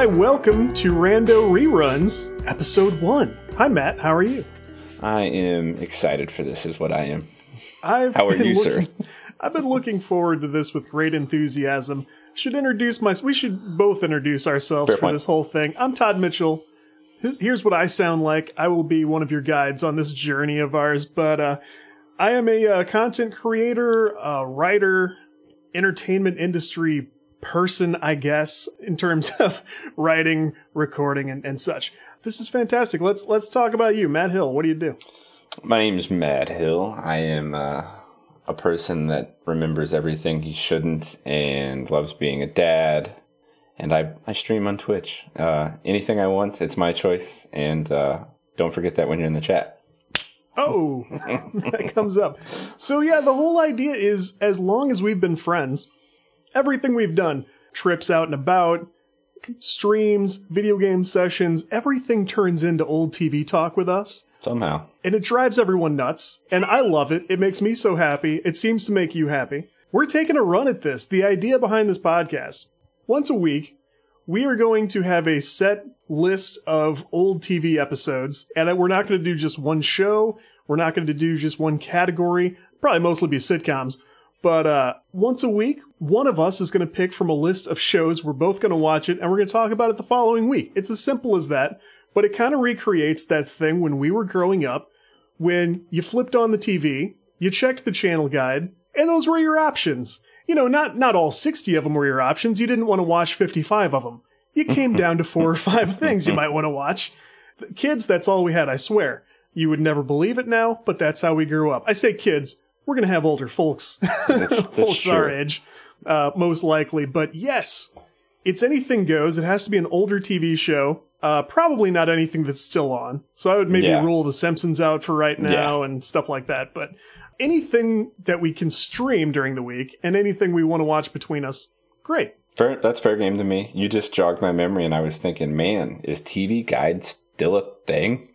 Hi, welcome to Rando Reruns, Episode 1. Hi, Matt. How are you? I am excited for this, is what I am. How are you, sir? I've been looking forward to this with great enthusiasm. We should both introduce ourselves for this whole thing. I'm Todd Mitchell. Here's what I sound like. I will be one of your guides on this journey of ours, but I am a content creator, writer, entertainment industry person, I guess, in terms of writing, recording, and such. This is fantastic. Let's talk about you, Matt Hill. What do you do? My name is Matt Hill. I am a person that remembers everything he shouldn't and loves being a dad. And I stream on Twitch. Anything I want, it's my choice. And don't forget that when you're in the chat. Oh, that comes up. So yeah, the whole idea is, as long as we've been friends, everything we've done, trips out and about, streams, video game sessions, everything turns into old TV talk with us. Somehow. And it drives everyone nuts. And I love it. It makes me so happy. It seems to make you happy. We're taking a run at this. The idea behind this podcast: once a week, we are going to have a set list of old TV episodes, and we're not going to do just one show. We're not going to do just one category. Probably mostly be sitcoms. But once a week, one of us is going to pick from a list of shows. We're both going to watch it, and we're going to talk about it the following week. It's as simple as that, but it kind of recreates that thing when we were growing up, when you flipped on the TV, you checked the channel guide, and those were your options. You know, not all 60 of them were your options. You didn't want to watch 55 of them. You came down to 4 or 5 things you might want to watch. Kids, that's all we had, I swear. You would never believe it now, but that's how we grew up. I say kids. We're going to have older folks. That's folks true. Our age, most likely. But yes, it's anything goes. It has to be an older TV show. Probably not anything that's still on. So I would maybe rule The Simpsons out for right now and stuff like that. But anything that we can stream during the week and anything we want to watch between us, great. That's fair game to me. You just jogged my memory, and I was thinking, man, is TV Guide still a thing?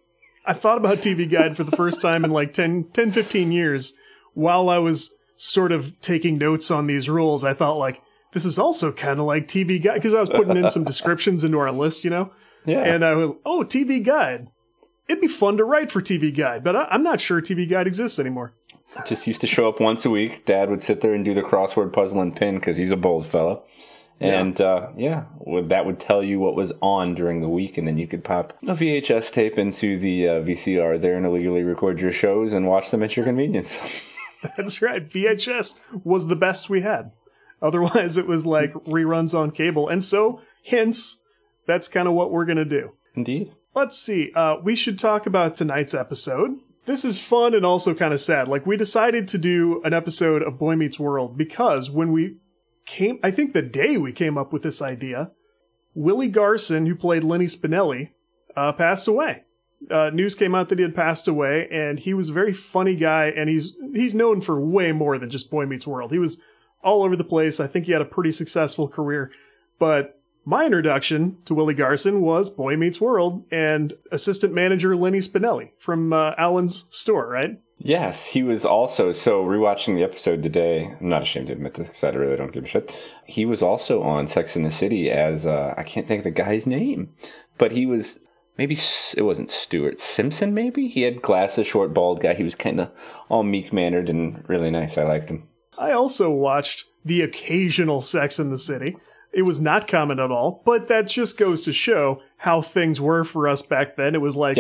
I thought about TV Guide for the first time in like 10, 15 years. While I was sort of taking notes on these rules, I thought, like, this is also kind of like TV Guide, because I was putting in some descriptions into our list, you know? Yeah. And I was, TV Guide. It'd be fun to write for TV Guide, but I'm not sure TV Guide exists anymore. Just used to show up once a week. Dad would sit there and do the crossword puzzle and pin, because he's a bold fella. And, that would tell you what was on during the week, and then you could pop a VHS tape into the VCR there and illegally record your shows and watch them at your convenience. That's right. VHS was the best we had. Otherwise, it was like reruns on cable. And so, hence, that's kind of what we're going to do. Indeed. Let's see. We should talk about tonight's episode. This is fun and also kind of sad. Like, we decided to do an episode of Boy Meets World because when we came, I think the day we came up with this idea, Willie Garson, who played Lenny Spinelli, passed away. News came out that he had passed away, and he was a very funny guy, and he's known for way more than just Boy Meets World. He was all over the place. I think he had a pretty successful career. But my introduction to Willie Garson was Boy Meets World and assistant manager Lenny Spinelli from Allen's store, right? Yes, he was also, so rewatching the episode today, I'm not ashamed to admit this because I really don't give a shit. He was also on Sex and the City as, I can't think of the guy's name, but he was... Maybe it wasn't Stuart Simpson, maybe? He had glasses, short, bald guy. He was kind of all meek-mannered and really nice. I liked him. I also watched the occasional Sex and the City. It was not common at all, but that just goes to show how things were for us back then. It was like,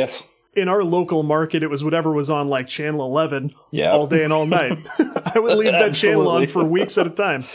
in our local market, it was whatever was on like Channel 11 all day and all night. I would leave that channel on for weeks at a time.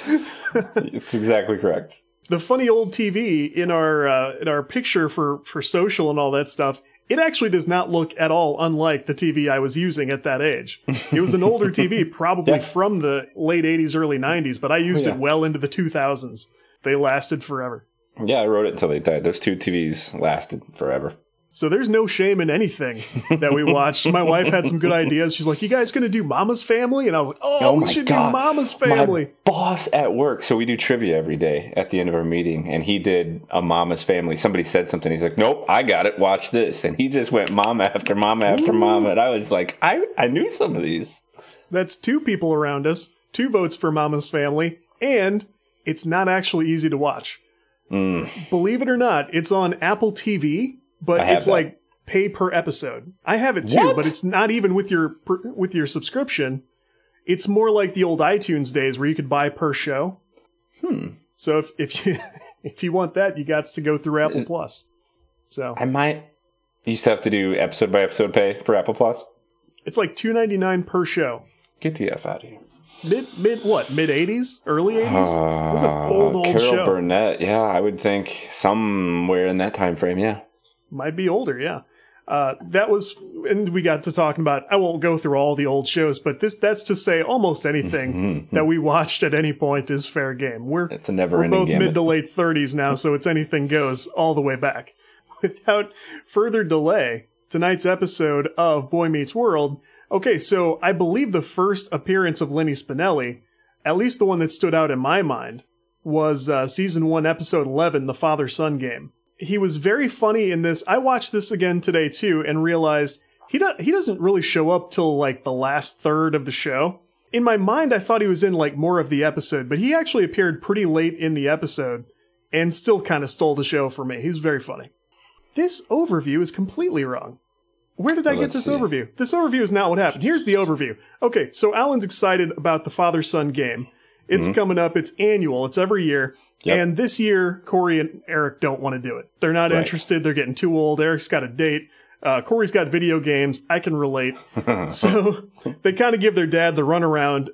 It's exactly correct. The funny old TV in our picture for social and all that stuff, it actually does not look at all unlike the TV I was using at that age. It was an older TV, probably from the late 80s, early 90s, but I used it well into the 2000s. They lasted forever. Yeah, I wrote it until they died. Those two TVs lasted forever. So there's no shame in anything that we watched. My wife had some good ideas. She's like, you guys going to do Mama's Family? And I was like, we should do Mama's Family. My boss at work. So we do trivia every day at the end of our meeting. And he did a Mama's Family. Somebody said something. He's like, nope, I got it. Watch this. And he just went Mama after Mama after Mama. And I was like, I knew some of these. That's 2 people around us, 2 votes for Mama's Family. And it's not actually easy to watch. Believe it or not, it's on Apple TV, but it's that. Like pay per episode. I have it too, but it's not even with your subscription. It's more like the old iTunes days where you could buy per show. So if you want that, you got to go through Apple Plus. So I might. You used to have to do episode by episode pay for Apple Plus. It's like $2.99 per show. Get the F out of here. Mid 80s? Early 80s? It was an old show. Carol Burnett, yeah, I would think somewhere in that time frame, yeah. Might be older, yeah. And we got to talking about, I won't go through all the old shows, but that's to say almost anything that we watched at any point is fair game. It's a never-ending game. We're both mid to late 30s now, so it's anything goes all the way back. Without further delay, tonight's episode of Boy Meets World. Okay, so I believe the first appearance of Lenny Spinelli, at least the one that stood out in my mind, was Season 1, Episode 11, The Father-Son Game. He was very funny in this. I watched this again today, too, and realized he doesn't really show up till, like, the last third of the show. In my mind, I thought he was in, like, more of the episode, but he actually appeared pretty late in the episode and still kind of stole the show for me. He's very funny. This overview is completely wrong. Where did I get this overview? This overview is not what happened. Here's the overview. Okay, so Alan's excited about the father-son game. It's coming up. It's annual. It's every year. Yep. And this year, Corey and Eric don't want to do it. They're not interested. They're getting too old. Eric's got a date. Corey's got video games. I can relate. So they kind of give their dad the runaround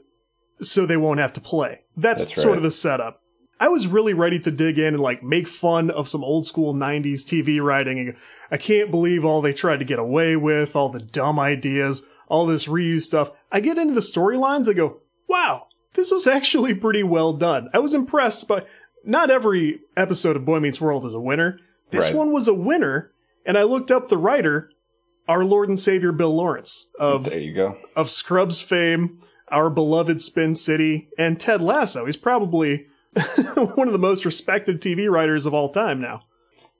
so they won't have to play. That's sort of the setup. I was really ready to dig in and like make fun of some old school 90s TV writing. And I can't believe all they tried to get away with, all the dumb ideas, all this reused stuff. I get into the storylines. I go, wow, this was actually pretty well done. I was impressed by not every episode of Boy Meets World is a winner. This one was a winner. And I looked up the writer, our Lord and Savior, Bill Lawrence of Scrubs fame, our beloved Spin City and Ted Lasso. He's probably one of the most respected TV writers of all time now.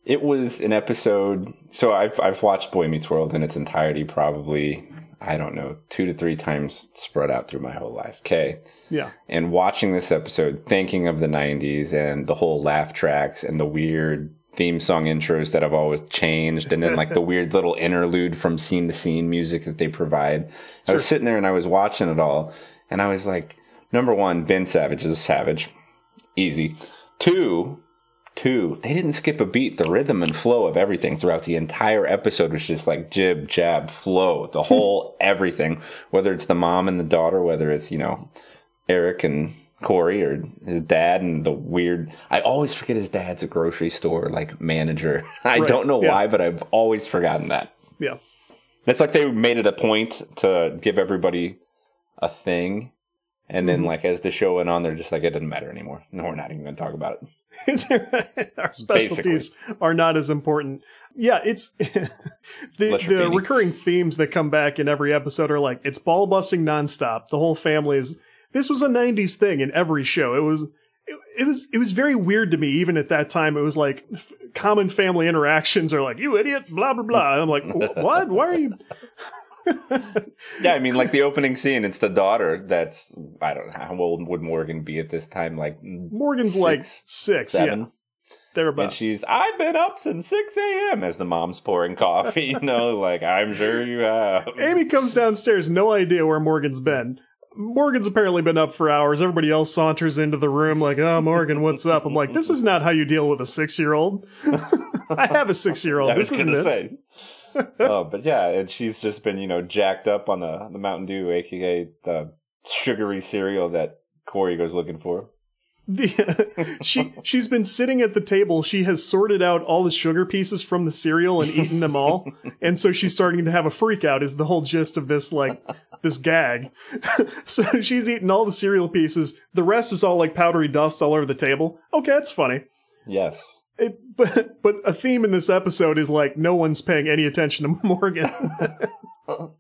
It was an episode. So I've watched Boy Meets World in its entirety probably, I don't know, 2 to 3 times spread out through my whole life. Okay. Yeah. And watching this episode, thinking of the 90s and the whole laugh tracks and the weird theme song intros that have always changed. And then like the weird little interlude from scene to scene music that they provide. I was sitting there and I was watching it all. And I was like, number one, Ben Savage is a savage. Easy. Two, they didn't skip a beat. The rhythm and flow of everything throughout the entire episode was just like jib, jab, flow, the whole everything, whether it's the mom and the daughter, whether it's, you know, Eric and Corey or his dad and the weird, I always forget his dad's a grocery store, like manager. I don't know why, but I've always forgotten that. Yeah. It's like they made it a point to give everybody a thing. And then, like, as the show went on, they're just like, it doesn't matter anymore. No, we're not even going to talk about it. Our specialties are not as important. Yeah, it's the recurring themes that come back in every episode are like, it's ball busting nonstop. The whole family is, this was a 90s thing in every show. It was very weird to me, even at that time. It was like common family interactions are like, you idiot, blah, blah, blah. And I'm like, what? Why are you... Yeah, I mean, like the opening scene, it's the daughter that's, I don't know, how old would Morgan be at this time? Like Morgan's six, 7. Yeah. Thereabouts. And she's, I've been up since 6 a.m. as the mom's pouring coffee, you know, like I'm sure you have. Amy comes downstairs, no idea where Morgan's been. Morgan's apparently been up for hours. Everybody else saunters into the room like, oh, Morgan, what's up? I'm like, this is not how you deal with a 6-year-old. I have a 6-year-old. This isn't it. But yeah, and she's just been, you know, jacked up on the Mountain Dew, aka the sugary cereal that Corey goes looking for. She's been sitting at the table. She has sorted out all the sugar pieces from the cereal and eaten them all, and so she's starting to have a freak out. Is the whole gist of this this gag? So she's eaten all the cereal pieces. The rest is all like powdery dust all over the table. Okay, that's funny. Yes. But a theme in this episode is like no one's paying any attention to Morgan.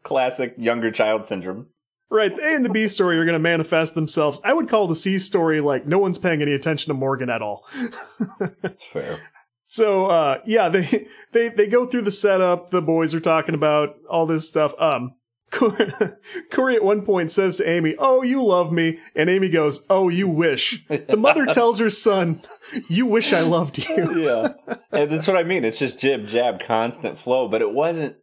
Classic younger child syndrome. Right. The A and the B story are going to manifest themselves. I would call the C story like no one's paying any attention to Morgan at all. That's fair. So, yeah, they go through the setup. The boys are talking about all this stuff. Corey at one point says to Amy, "Oh, you love me." And Amy goes, "Oh, you wish." The mother tells her son, "You wish I loved you." Yeah. And that's what I mean. It's just jib, jab, constant flow. But it wasn't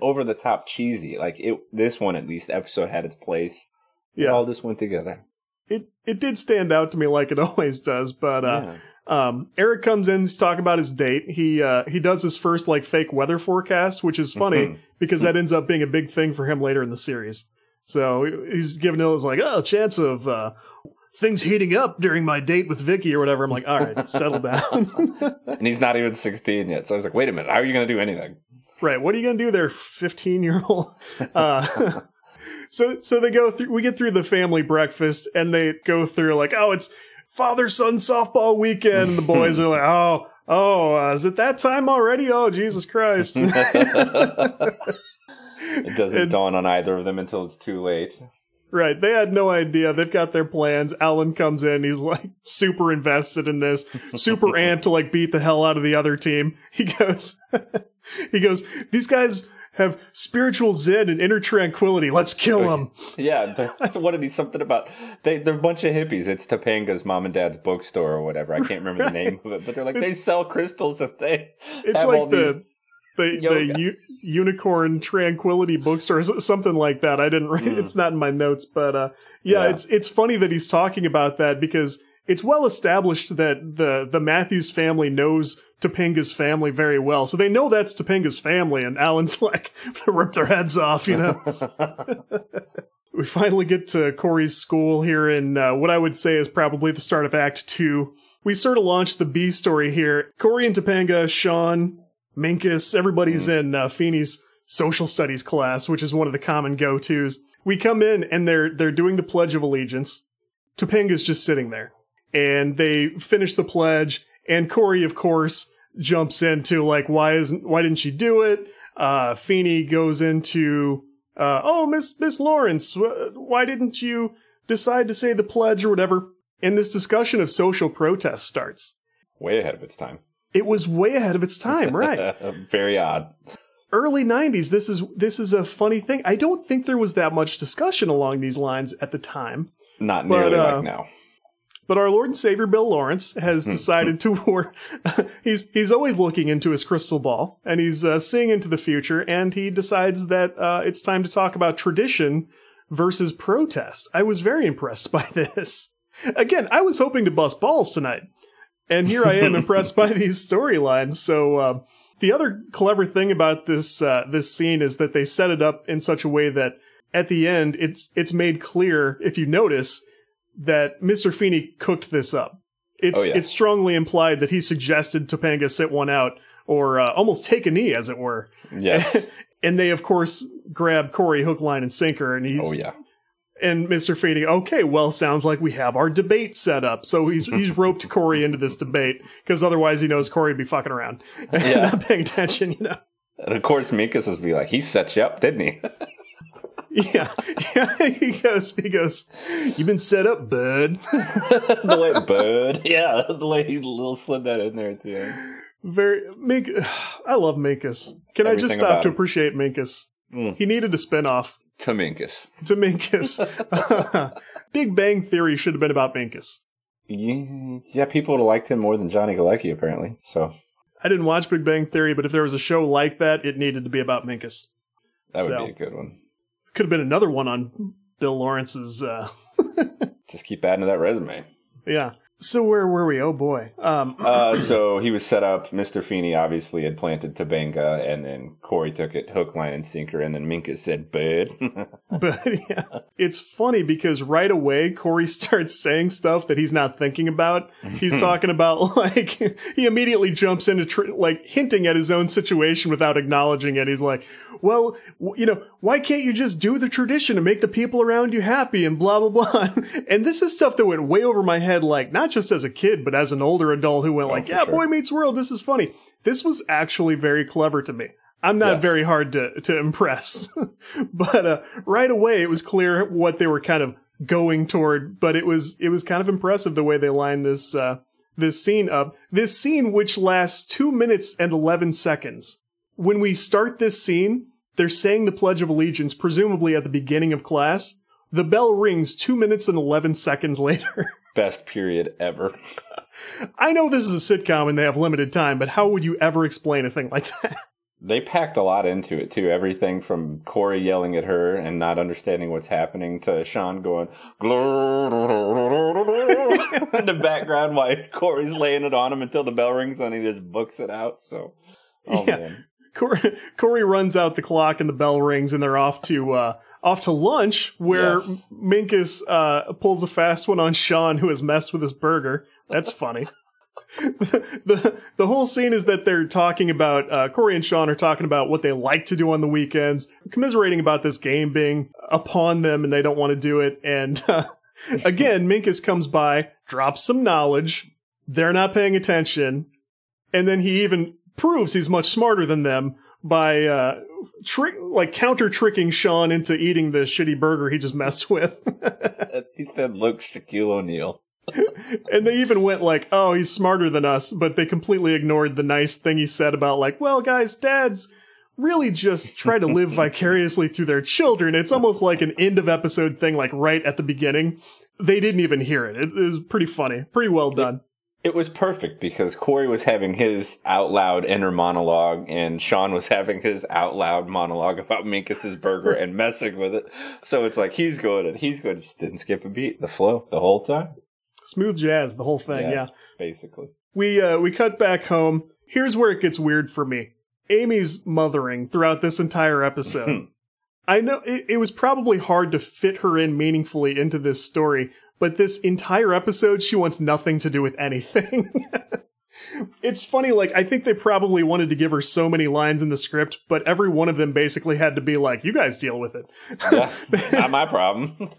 over the top cheesy. Like this one, at least, episode had its place. Yeah. It all just went together. It did stand out to me like it always does. But Eric comes in to talk about his date. He does his first like fake weather forecast, which is funny because that ends up being a big thing for him later in the series. So he's giving it like, "Oh, chance of things heating up during my date with Vicky" or whatever. I'm like, all right, settle down. And he's not even 16 yet. So I was like, wait a minute. How are you going to do anything? Right. What are you going to do there, 15-year-old? So they go through, we get through the family breakfast and they go through like, oh, it's father-son softball weekend. And the boys are like, oh, is it that time already? Oh, Jesus Christ. It doesn't dawn on either of them until it's too late. Right. They had no idea. They've got their plans. Alan comes in. He's like super invested in this, super amped to like beat the hell out of the other team. He goes, these guys have spiritual zen and inner tranquility. Let's kill them. Yeah, that's what it is. Something about they're a bunch of hippies. It's Topanga's mom and dad's bookstore or whatever. I can't remember the name of it, but they're like they sell crystals that they. It's like the unicorn tranquility bookstore, or something like that. I didn't write. It's not in my notes, but it's funny that he's talking about that because it's well established that the Matthews family knows Topanga's family very well. So they know that's Topanga's family, and Alan's like, rip their heads off, you know? We finally get to Corey's school here in what I would say is probably the start of Act 2. We sort of launched the B story here. Corey and Topanga, Sean, Minkus, everybody's in Feeney's social studies class, which is one of the common go-tos. We come in, and they're doing the Pledge of Allegiance. Topanga's just sitting there. And they finish the pledge, and Corey, of course, jumps into like, why didn't she do it? Feeny goes into, Miss Lawrence, why didn't you decide to say the pledge or whatever? And this discussion of social protest starts. Way ahead of its time. It was way ahead of its time, right? Very odd. Early 90s. This is a funny thing. I don't think there was that much discussion along these lines at the time. Not nearly like now. But our Lord and Savior, Bill Lawrence, has decided to war. He's always looking into his crystal ball, and he's seeing into the future, and he decides that it's time to talk about tradition versus protest. I was very impressed by this. Again, I was hoping to bust balls tonight, and here I am impressed by these storylines. So the other clever thing about this scene is that they set it up in such a way that at the end, it's made clear, if you notice, that Mr. Feeny cooked this up. It's strongly implied that he suggested Topanga sit one out or almost take a knee, as it were. Yes. And they, of course, grab Corey hook, line, and sinker. And he's, and Mr. Feeny, okay, well, sounds like we have our debate set up. So he's roped Corey into this debate because otherwise he knows Corey would be fucking around and not paying attention, you know. And of course, Minkus would be like, he set you up, didn't he? Yeah. He goes, "You've been set up, bud." The way, bud. Yeah, the way he little slid that in there at the end. I love Minkus. Can I just stop to appreciate Minkus? He needed a spinoff. To Minkus. Big Bang Theory should have been about Minkus. Yeah, people would have liked him more than Johnny Galecki, apparently. So I didn't watch Big Bang Theory, but if there was a show like that, it needed to be about Minkus. That would be a good one. Could have been another one on Bill Lawrence's... Just keep adding to that resume. Yeah. So where were we? Oh, boy. So he was set up. Mr. Feeny obviously had planted Topanga, and then Corey took it hook, line, and sinker, and then Minkus said, bud. It's funny because right away, Corey starts saying stuff that he's not thinking about. He's talking about, like, he immediately jumps into, hinting at his own situation without acknowledging it. He's like, well, why can't you just do the tradition and make the people around you happy and blah, blah, blah. And this is stuff that went way over my head, like, not just as a kid, but as an older adult who went Boy Meets World, this is funny. This was actually very clever to me. I'm not very hard to impress. But right away, it was clear what they were kind of going toward, but it was kind of impressive the way they lined this scene up. This scene, which lasts 2 minutes and 11 seconds. When we start this scene, They're saying the Pledge of Allegiance, presumably at the beginning of class. The bell rings 2 minutes and 11 seconds later. Best period ever. I know this is a sitcom and they have limited time, but how would you ever explain a thing like that? They packed a lot into it, too. Everything from Corey yelling at her and not understanding what's happening to Sean going in the background while Corey's laying it on him until the bell rings and he just books it out. So, man. Corey runs out the clock and the bell rings and they're off to lunch where Minkus pulls a fast one on Sean who has messed with his burger. That's funny. The whole scene is that they're talking about Corey and Sean are talking about what they like to do on the weekends, commiserating about this game being upon them and they don't want to do it. And again, Minkus comes by, drops some knowledge. They're not paying attention. And then he even proves he's much smarter than them by counter-tricking Sean into eating the shitty burger he just messed with. He said, look, Shaquille O'Neal. And they even went like, oh, he's smarter than us, but they completely ignored the nice thing he said about like, well, guys, dads really just try to live vicariously through their children. It's almost like an end of episode thing, like right at the beginning. They didn't even hear it. It was pretty funny. Pretty well done. It was perfect because Corey was having his out loud inner monologue and Sean was having his out loud monologue about Minkus's burger and messing with it. So it's like he's good and he's good. Just didn't skip a beat. The flow the whole time. Smooth jazz, the whole thing, yes, yeah. Basically. We cut back home. Here's where it gets weird for me. Amy's mothering throughout this entire episode. I know it was probably hard to fit her in meaningfully into this story, but this entire episode, she wants nothing to do with anything. It's funny, like, I think they probably wanted to give her so many lines in the script, but every one of them basically had to be like, you guys deal with it. Yeah, not my problem.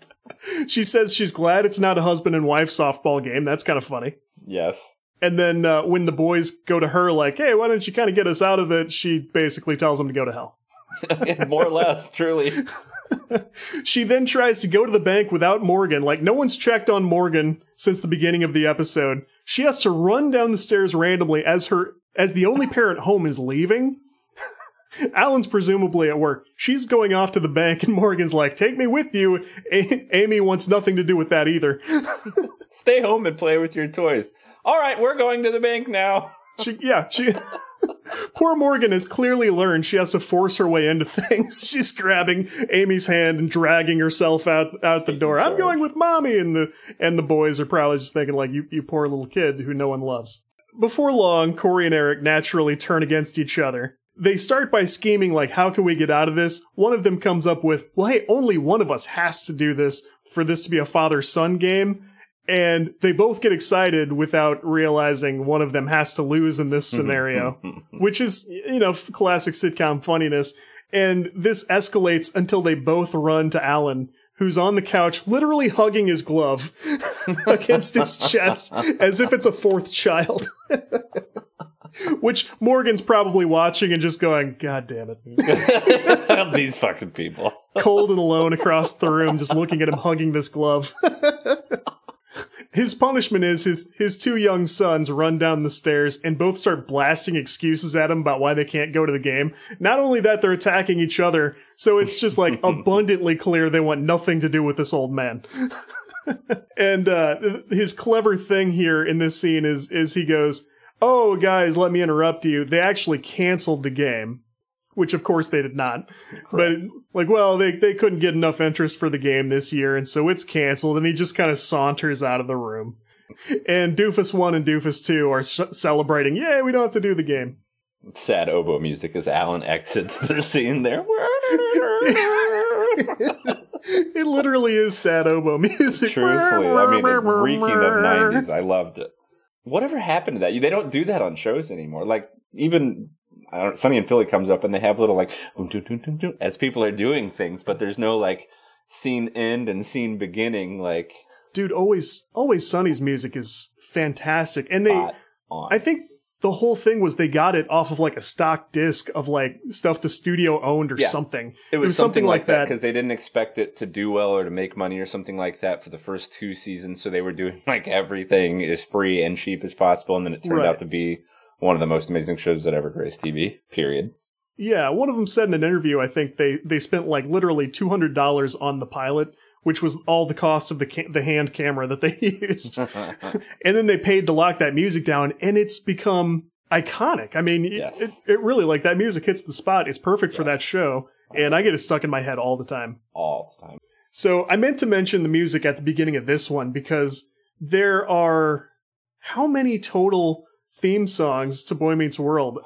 She says she's glad it's not a husband and wife softball game. That's kind of funny. Yes. And then when the boys go to her like, hey, why don't you kind of get us out of it? She basically tells them to go to hell. More or less, truly. She then tries to go to the bank without Morgan. Like, no one's checked on Morgan since the beginning of the episode. She has to run down the stairs randomly as the only parent home is leaving. Alan's presumably at work. She's going off to the bank and Morgan's like, take me with you. Amy wants nothing to do with that either. Stay home and play with your toys. All right, we're going to the bank now. She poor Morgan has clearly learned she has to force her way into things. She's grabbing Amy's hand and dragging herself out the door. I'm going with mommy. And the boys are probably just thinking like, you poor little kid who no one loves. Before long, Corey and Eric naturally turn against each other. They start by scheming, like, how can we get out of this? One of them comes up with, well, hey, only one of us has to do this for this to be a father-son game. And they both get excited without realizing one of them has to lose in this scenario, which is, you know, classic sitcom funniness. And this escalates until they both run to Alan, who's on the couch, literally hugging his glove against his chest as if it's a fourth child. Which Morgan's probably watching and just going, God damn it. These fucking people. Cold and alone across the room, just looking at him hugging this glove. His punishment is his two young sons run down the stairs and both start blasting excuses at him about why they can't go to the game. Not only that, they're attacking each other. So it's just like abundantly clear they want nothing to do with this old man. And his clever thing here in this scene is he goes, oh, guys, let me interrupt you. They actually canceled the game, which, of course, they did not. Correct. But, like, well, they couldn't get enough interest for the game this year, and so it's canceled. And he just kind of saunters out of the room. And Doofus 1 and Doofus 2 are celebrating. Yay, we don't have to do the game. Sad oboe music as Alan exits the scene there. It literally is sad oboe music. Truthfully, I mean, it reeking of 90s. I loved it. Whatever happened to that? They don't do that on shows anymore. Like, even Sunny in Philly comes up and they have little, like, as people are doing things, but there's no, like, scene end and scene beginning, like... Dude, always Sunny's music is fantastic. And they... I think the whole thing was they got it off of, like, a stock disc of, like, stuff the studio owned or something. It was something like that. Because they didn't expect it to do well or to make money or something like that for the first two seasons. So they were doing, like, everything is free and cheap as possible. And then it turned out to be one of the most amazing shows that ever graced TV, period. Yeah, one of them said in an interview, I think they spent like literally $200 on the pilot, which was all the cost of the hand camera that they used. And then they paid to lock that music down, and it's become iconic. I mean, yes. it really, like, that music hits the spot. It's perfect for that show, and I get it stuck in my head all the time. All the time. So I meant to mention the music at the beginning of this one, because there are how many total theme songs to Boy Meets World?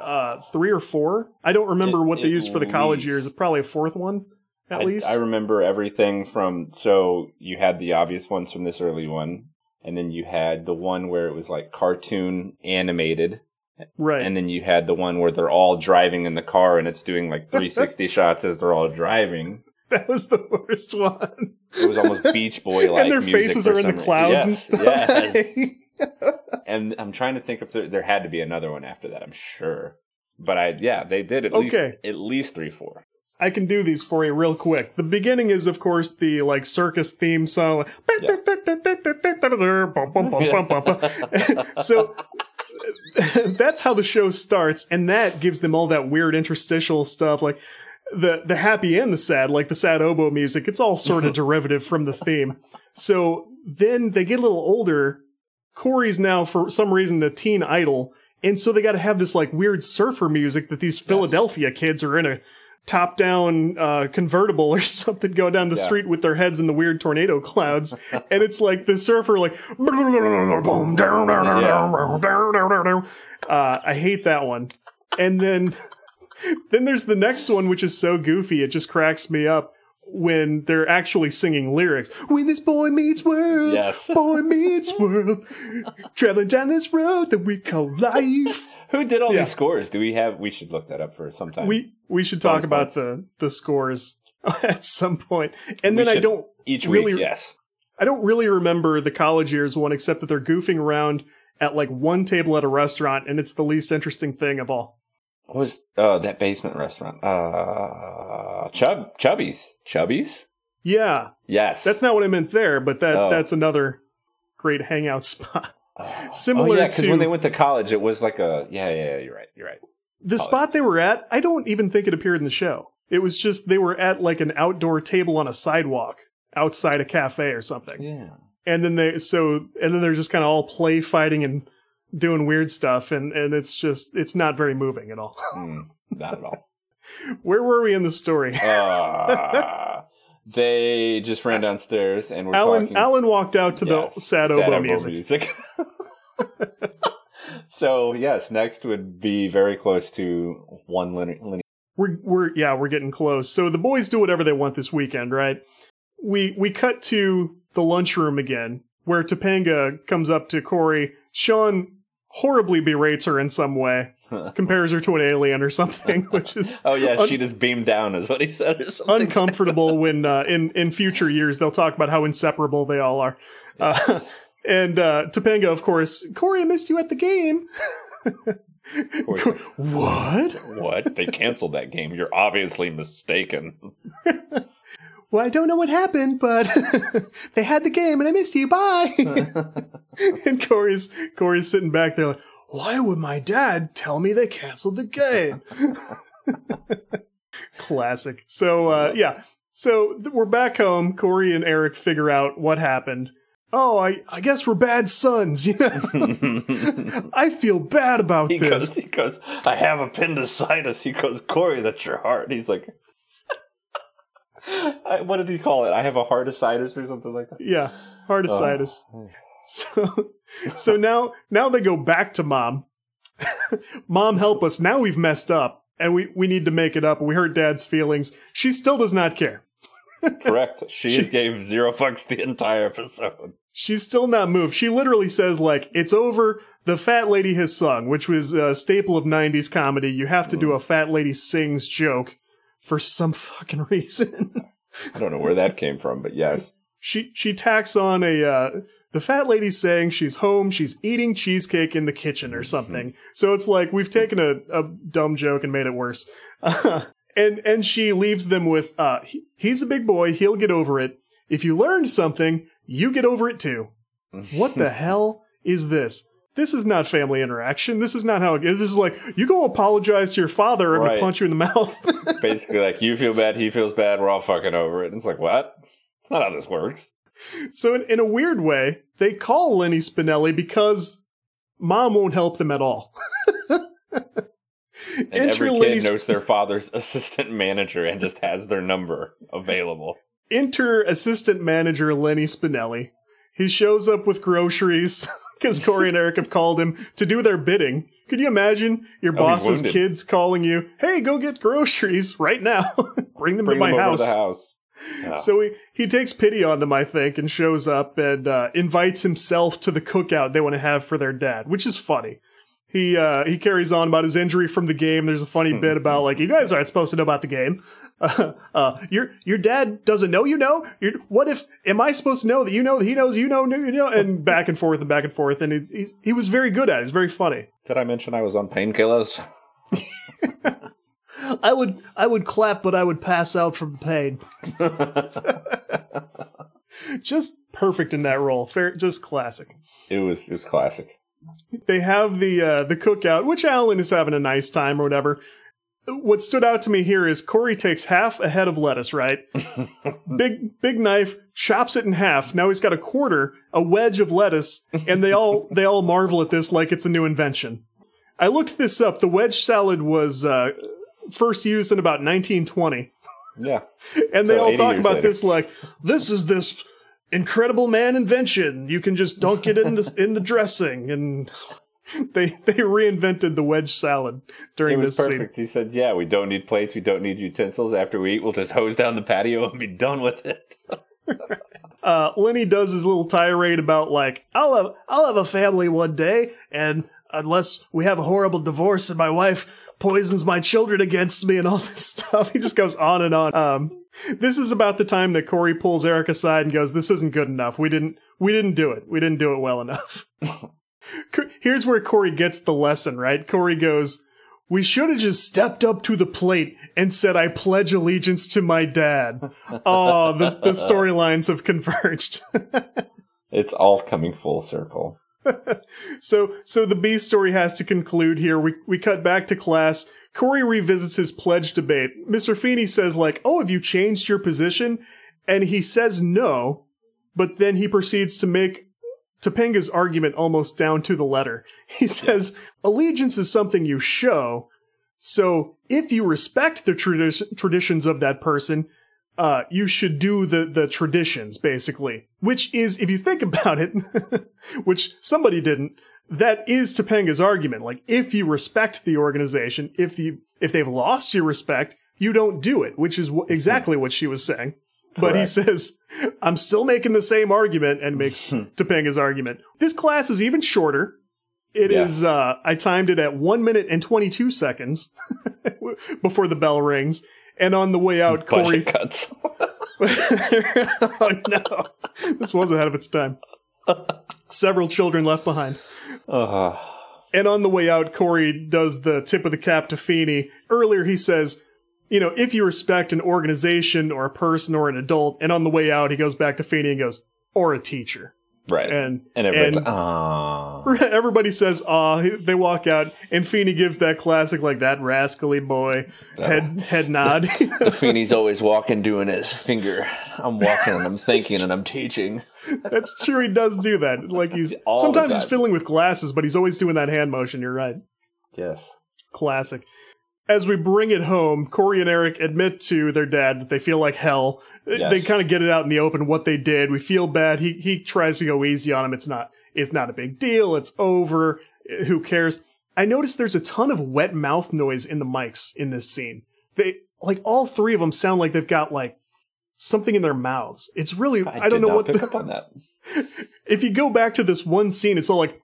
3 or 4? I don't remember what they used for the college years. Probably a fourth one. At least I remember everything from, so you had the obvious ones from this early one, and then you had the one where it was like cartoon animated. Right. And then you had the one where they're all driving in the car and it's doing like 360 shots as they're all driving. That was the worst one. It was almost Beach Boy-like. And their faces are in the clouds and stuff. Yes. And I'm trying to think if there had to be another one after that, I'm sure. But they did at least 3, 4. I can do these for you real quick. The beginning is, of course, the like circus theme song. So that's how the show starts, and that gives them all that weird interstitial stuff, like the happy and the sad, like the sad oboe music. It's all sort of derivative from the theme. So then they get a little older. Corey's now, for some reason, the teen idol, and so they got to have this like weird surfer music that these Philadelphia kids are in a top-down convertible or something, go down the street with their heads in the weird tornado clouds. And it's like the surfer, like... I hate that one. And then there's the next one, which is so goofy, it just cracks me up when they're actually singing lyrics. When this boy meets world, boy meets world, traveling down this road that we call life. Who did all these scores? Do we have... We should look that up for some time. We should talk about the scores at some point. And then I don't really remember the college years one, except that they're goofing around at like one table at a restaurant, and it's the least interesting thing of all. What was that basement restaurant? Chubby's. Chubby's? Yeah. Yes. That's not what I meant there, but that's another great hangout spot. Similar to... because when they went to college, it was like a... Yeah, you're right. The spot they were at, I don't even think it appeared in the show. It was just they were at like an outdoor table on a sidewalk outside a cafe or something. Yeah. And then they're just kind of all play fighting and doing weird stuff. And it's just, it's not very moving at all. Not at all. Where were we in the story? They just ran downstairs and were talking. Alan walked out to the sad oboe music. So, yes, next would be very close to one linear. We're getting close. So the boys do whatever they want this weekend, right? We cut to the lunchroom again, where Topanga comes up to Corey. Sean horribly berates her in some way, compares her to an alien or something, which is... she just beamed down is what he said or something. Uncomfortable when in future years they'll talk about how inseparable they all are. And Topanga, of course, Corey, I missed you at the game. What? They canceled that game. You're obviously mistaken. Well, I don't know what happened, but they had the game and I missed you. Bye. And Corey's sitting back there like, why would my dad tell me they canceled the game? Classic. So, So we're back home. Corey and Eric figure out what happened. Oh, I guess we're bad sons, you know? I feel bad about this. He goes, I have appendicitis. He goes, Corey, that's your heart. He's like, what did he call it? I have a hearticitis or something like that. Yeah, hearticitis. So now they go back to Mom. Mom, help us. Now we've messed up, and we need to make it up. We hurt Dad's feelings. She still does not care. Correct. She gave 0 fucks the entire episode. She's still not moved. She literally says, like, it's over. The fat lady has sung, which was a staple of 90s comedy. You have to do a fat lady sings joke for some fucking reason. I don't know where that came from, but yes. She tacks on the fat lady's saying she's home, she's eating cheesecake in the kitchen or something. Mm-hmm. So it's like we've taken a dumb joke and made it worse. And she leaves them with, he's a big boy, he'll get over it. If you learned something, you get over it too. What the hell is this? this is not family interaction. This is not how it is. This is like, you go apologize to your father, I'm going to punch you in the mouth. It's basically like, you feel bad, he feels bad, we're all fucking over it. And it's like, what? It's not how this works. So in a weird way, they call Lenny Spinelli because mom won't help them at all. And every kid knows their father's assistant manager and just has their number available. Enter assistant manager Lenny Spinelli. He shows up with groceries because Corey and Eric have called him to do their bidding. Could you imagine your boss's kids calling you, hey, go get groceries right now. Bring them over to the house. Yeah. So he takes pity on them, I think, and shows up and invites himself to the cookout they want to have for their dad, which is funny. He carries on about his injury from the game. There's a funny bit about, like, you guys aren't supposed to know about the game. Your dad doesn't know you know? What if, am I supposed to know that you know that he knows you know? And back and forth and back and forth. And he was very good at it. It's very funny. Did I mention I was on painkillers? I would clap, but I would pass out from pain. Just perfect in that role. Fair, just classic. It was classic. They have the cookout, which Alan is having a nice time or whatever. What stood out to me here is Corey takes half a head of lettuce, right? Big knife, chops it in half. Now he's got a quarter, a wedge of lettuce, and they all marvel at this like it's a new invention. I looked this up. The wedge salad was first used in about 1920. Yeah. And they all talk about this like, this is this incredible man invention. You can just dunk it in the dressing. And they reinvented the wedge salad during this scene. It was perfect. He said, yeah, we don't need plates. We don't need utensils. After we eat, we'll just hose down the patio and be done with it. Lenny does his little tirade about like, I'll have a family one day, and unless we have a horrible divorce and my wife poisons my children against me and all this stuff. He just goes on and on. This is about the time that Corey pulls Eric aside and goes, this isn't good enough. We didn't do it. We didn't do it well enough. Here's where Corey gets the lesson, right? Corey goes, we should have just stepped up to the plate and said, I pledge allegiance to my dad. Oh, the storylines have converged. It's all coming full circle. So the B story has to conclude here. We cut back to class. Corey revisits his pledge debate. Mr. Feeny says like, oh, have you changed your position? And he says no, but then he proceeds to make Topanga's argument almost down to the letter. He says, allegiance is something you show. So if you respect the traditions of that person, you should do the traditions, basically, which is, if you think about it, which somebody didn't, that is Topanga's argument. Like, if you respect the organization, if they've lost your respect, you don't do it, which is exactly what she was saying. But Correct. He says, I'm still making the same argument, and makes Topanga's argument. This class is even shorter. It is, I timed it at 1 minute and 22 seconds before the bell rings. And on the way out, Corey cuts. Oh, no. This was ahead of its time. Several children left behind. And on the way out, Corey does the tip of the cap to Feeny. Earlier, he says, you know, if you respect an organization or a person or an adult. And on the way out, he goes back to Feeny and goes, or a teacher. Right. And everybody's like, aww. Everybody says, aww. They walk out, and Feeny gives that classic, like, that rascally boy head nod. The Feeny's always walking, doing his finger. I'm walking, and I'm thinking, and I'm teaching. That's true. He does do that. Like, sometimes he's filling with glasses, but he's always doing that hand motion. You're right. Yes. Classic. As we bring it home, Corey and Eric admit to their dad that they feel like hell. Yes. They kind of get it out in the open what they did. We feel bad. He tries to go easy on him. It's not a big deal. It's over. Who cares? I noticed there's a ton of wet mouth noise in the mics in this scene. They like all three of them sound like they've got like something in their mouths. It's really I don't know what. Pick up on that. If you go back to this one scene, it's all like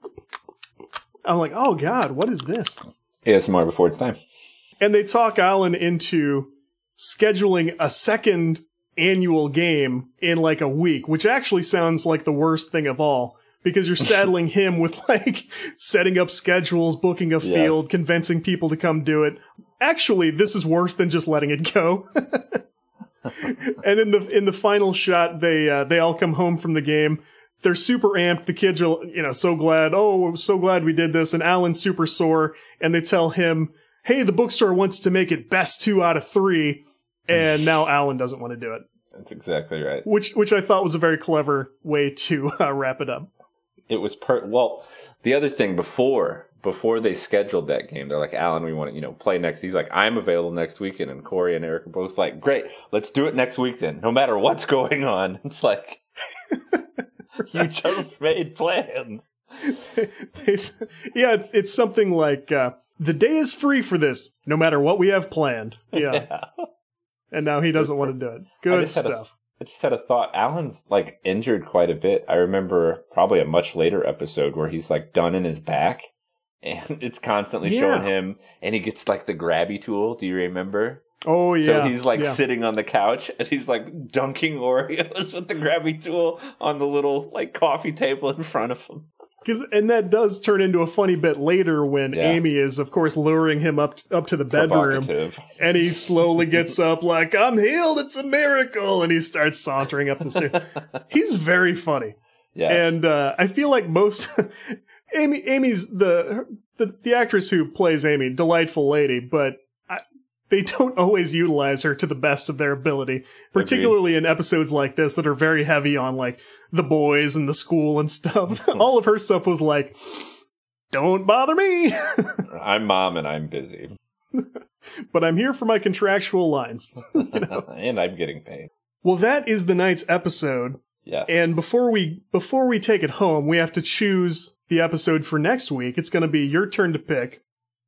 I'm like, oh god, what is this? ASMR before it's time. And they talk Alan into scheduling a second annual game in like a week, which actually sounds like the worst thing of all because you're saddling him with like setting up schedules, booking a field, convincing people to come do it. Actually, this is worse than just letting it go. And in the final shot, they all come home from the game. They're super amped. The kids are, you know, so glad. Oh, I'm so glad we did this. And Alan's super sore. And they tell him, hey, the bookstore wants to make it best 2 out of 3. And now Alan doesn't want to do it. That's exactly right. Which I thought was a very clever way to wrap it up. It was well, the other thing before they scheduled that game, they're like, Alan, we want to, play next. He's like, I'm available next weekend. And Corey and Eric are both like, great, let's do it next week then. No matter what's going on. It's like, you just made plans. Yeah, it's something like, the day is free for this, no matter what we have planned. Yeah. And now he doesn't want to do it. Good stuff. I just had a thought. Alan's injured quite a bit. I remember probably a much later episode where he's done in his back. And it's constantly showing him. And he gets the grabby tool. Do you remember? Oh, yeah. So he's sitting on the couch and he's dunking Oreos with the grabby tool on the little coffee table in front of him. And that does turn into a funny bit later when Amy is, of course, luring him up to the bedroom. And he slowly gets up I'm healed. It's a miracle. And he starts sauntering up the stairs. He's very funny. Yes. And I feel like most Amy's the actress who plays Amy, delightful lady, but they don't always utilize her to the best of their ability, particularly in episodes like this that are very heavy on the boys and the school and stuff. All of her stuff was don't bother me. I'm mom and I'm busy. But I'm here for my contractual lines. And I'm getting paid. Well, that is the night's episode. Yes. And before we take it home, we have to choose the episode for next week. It's going to be your turn to pick.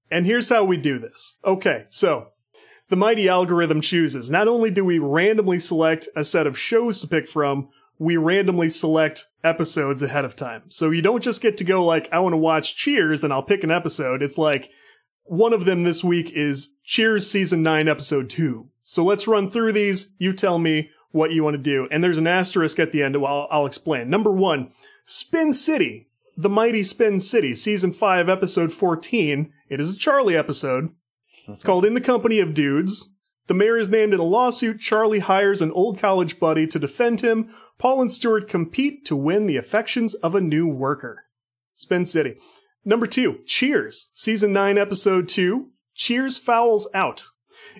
And here's how we do this. Okay, so the mighty algorithm chooses. Not only do we randomly select a set of shows to pick from, we randomly select episodes ahead of time. So you don't just get to go I want to watch Cheers and I'll pick an episode. It's one of them this week is Cheers Season 9, Episode 2. So let's run through these. You tell me what you want to do. And there's an asterisk at the end. I'll explain. Number 1, Spin City. The mighty Spin City, Season 5, Episode 14. It is a Charlie episode. It's called In the Company of Dudes. The mayor is named in a lawsuit. Charlie hires an old college buddy to defend him. Paul and Stuart compete to win the affections of a new worker. Spin City. Number 2, Cheers. Season 9, Episode 2. Cheers Fouls Out.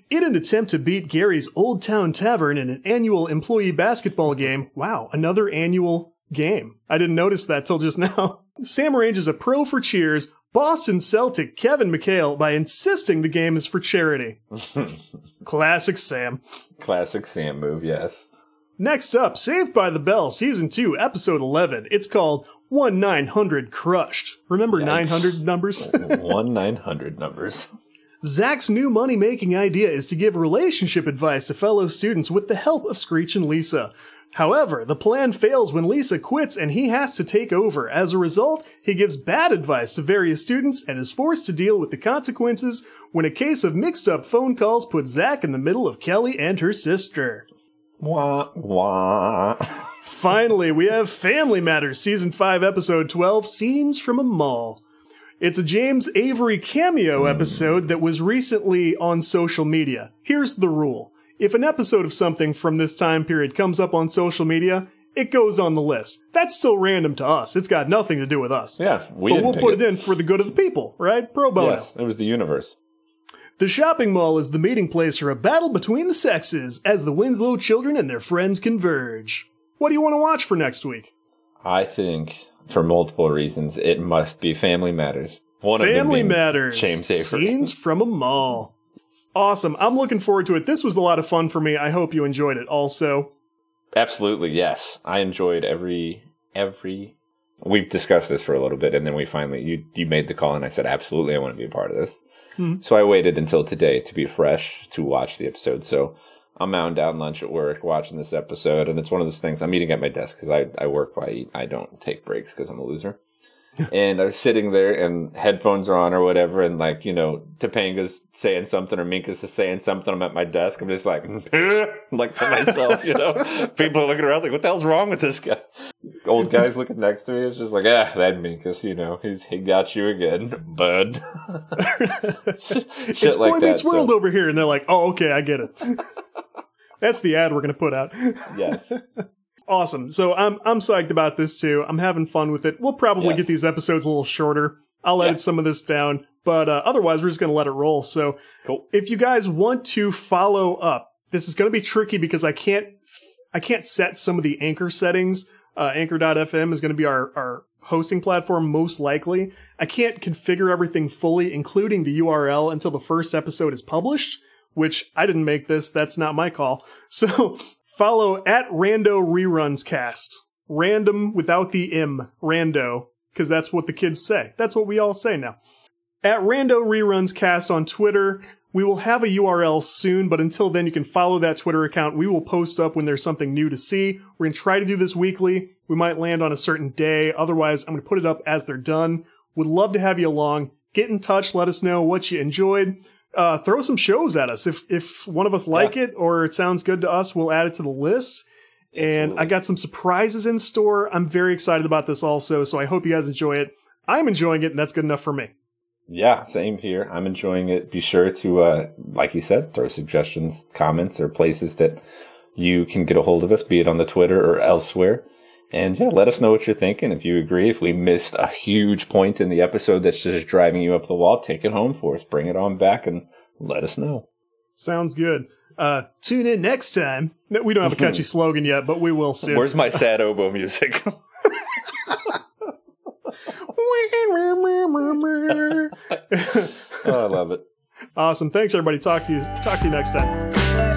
In an attempt to beat Gary's Old Town Tavern in an annual employee basketball game. Wow, another annual game. I didn't notice that till just now. Sam arranges a pro for Cheers, Boston Celtic Kevin McHale by insisting the game is for charity. Classic Sam. Classic Sam move, yes. Next up, Saved by the Bell, Season 2, Episode 11. It's called 1-900-CRUSHED. Remember 900 numbers? 1-900 numbers. Zach's new money-making idea is to give relationship advice to fellow students with the help of Screech and Lisa. However, the plan fails when Lisa quits and he has to take over. As a result, he gives bad advice to various students and is forced to deal with the consequences when a case of mixed-up phone calls puts Zach in the middle of Kelly and her sister. Wah, wah. Finally, we have Family Matters, Season 5, Episode 12, Scenes from a Mall. It's a James Avery cameo episode that was recently on social media. Here's the rule. If an episode of something from this time period comes up on social media, it goes on the list. That's still random to us. It's got nothing to do with us. Yeah, we'll put it in for the good of the people, right? Pro bono. Yes, it was the universe. The shopping mall is the meeting place for a battle between the sexes as the Winslow children and their friends converge. What do you want to watch for next week? I think, for multiple reasons, it must be Family Matters. Family Matters. James Avery. Scenes from a Mall. Awesome. I'm looking forward to it. This was a lot of fun for me. I hope you enjoyed it also. Absolutely, yes. I enjoyed every... We've discussed this for a little bit, and then we finally... You made the call, and I said, absolutely, I want to be a part of this. Mm-hmm. So I waited until today to be fresh to watch the episode. So I'm mowing down lunch at work, watching this episode, and it's one of those things... I'm eating at my desk, because I work while I eat. I don't take breaks, because I'm a loser. And I was sitting there, and headphones are on or whatever, and Topanga's saying something or Minkus is saying something. I'm at my desk. I'm just to myself, People are looking around like, what the hell's wrong with this guy? Old guy's looking next to me. It's just that Minkus, he got you again, bud. It's Boy Meets World over here, and they're like, oh, okay, I get it. That's the ad we're going to put out. Yes. Awesome. So I'm psyched about this too. I'm having fun with it. We'll probably get these episodes a little shorter. I'll edit some of this down, but otherwise we're just going to let it roll. So if you guys want to follow up, this is going to be tricky because I can't set some of the Anchor settings. Anchor.fm is going to be our hosting platform, most likely. I can't configure everything fully, including the URL, until the first episode is published, which I didn't make this. That's not my call. So follow at Rando Reruns Cast. Random without the M. Rando. Because that's what the kids say. That's what we all say now. At Rando Reruns Cast on Twitter. We will have a URL soon, but until then, you can follow that Twitter account. We will post up when there's something new to see. We're going to try to do this weekly. We might land on a certain day. Otherwise, I'm going to put it up as they're done. Would love to have you along. Get in touch. Let us know what you enjoyed. Throw some shows at us. If one of us like it or it sounds good to us, we'll add it to the list. And absolutely. I got some surprises in store. I'm very excited about this also, so I hope you guys enjoy it. I'm enjoying it, and that's good enough for me. Yeah, same here. I'm enjoying it. Be sure to, like you said, throw suggestions, comments, or places that you can get a hold of us, be it on the Twitter or elsewhere. And yeah, let us know what you're thinking. If you agree, if we missed a huge point in the episode that's just driving you up the wall, take it home for us. Bring it on back and let us know. Sounds good. Tune in next time. No, we don't have a catchy slogan yet, but we will soon. Where's my sad oboe music? Oh, I love it. Awesome. Thanks, everybody. Talk to you next time.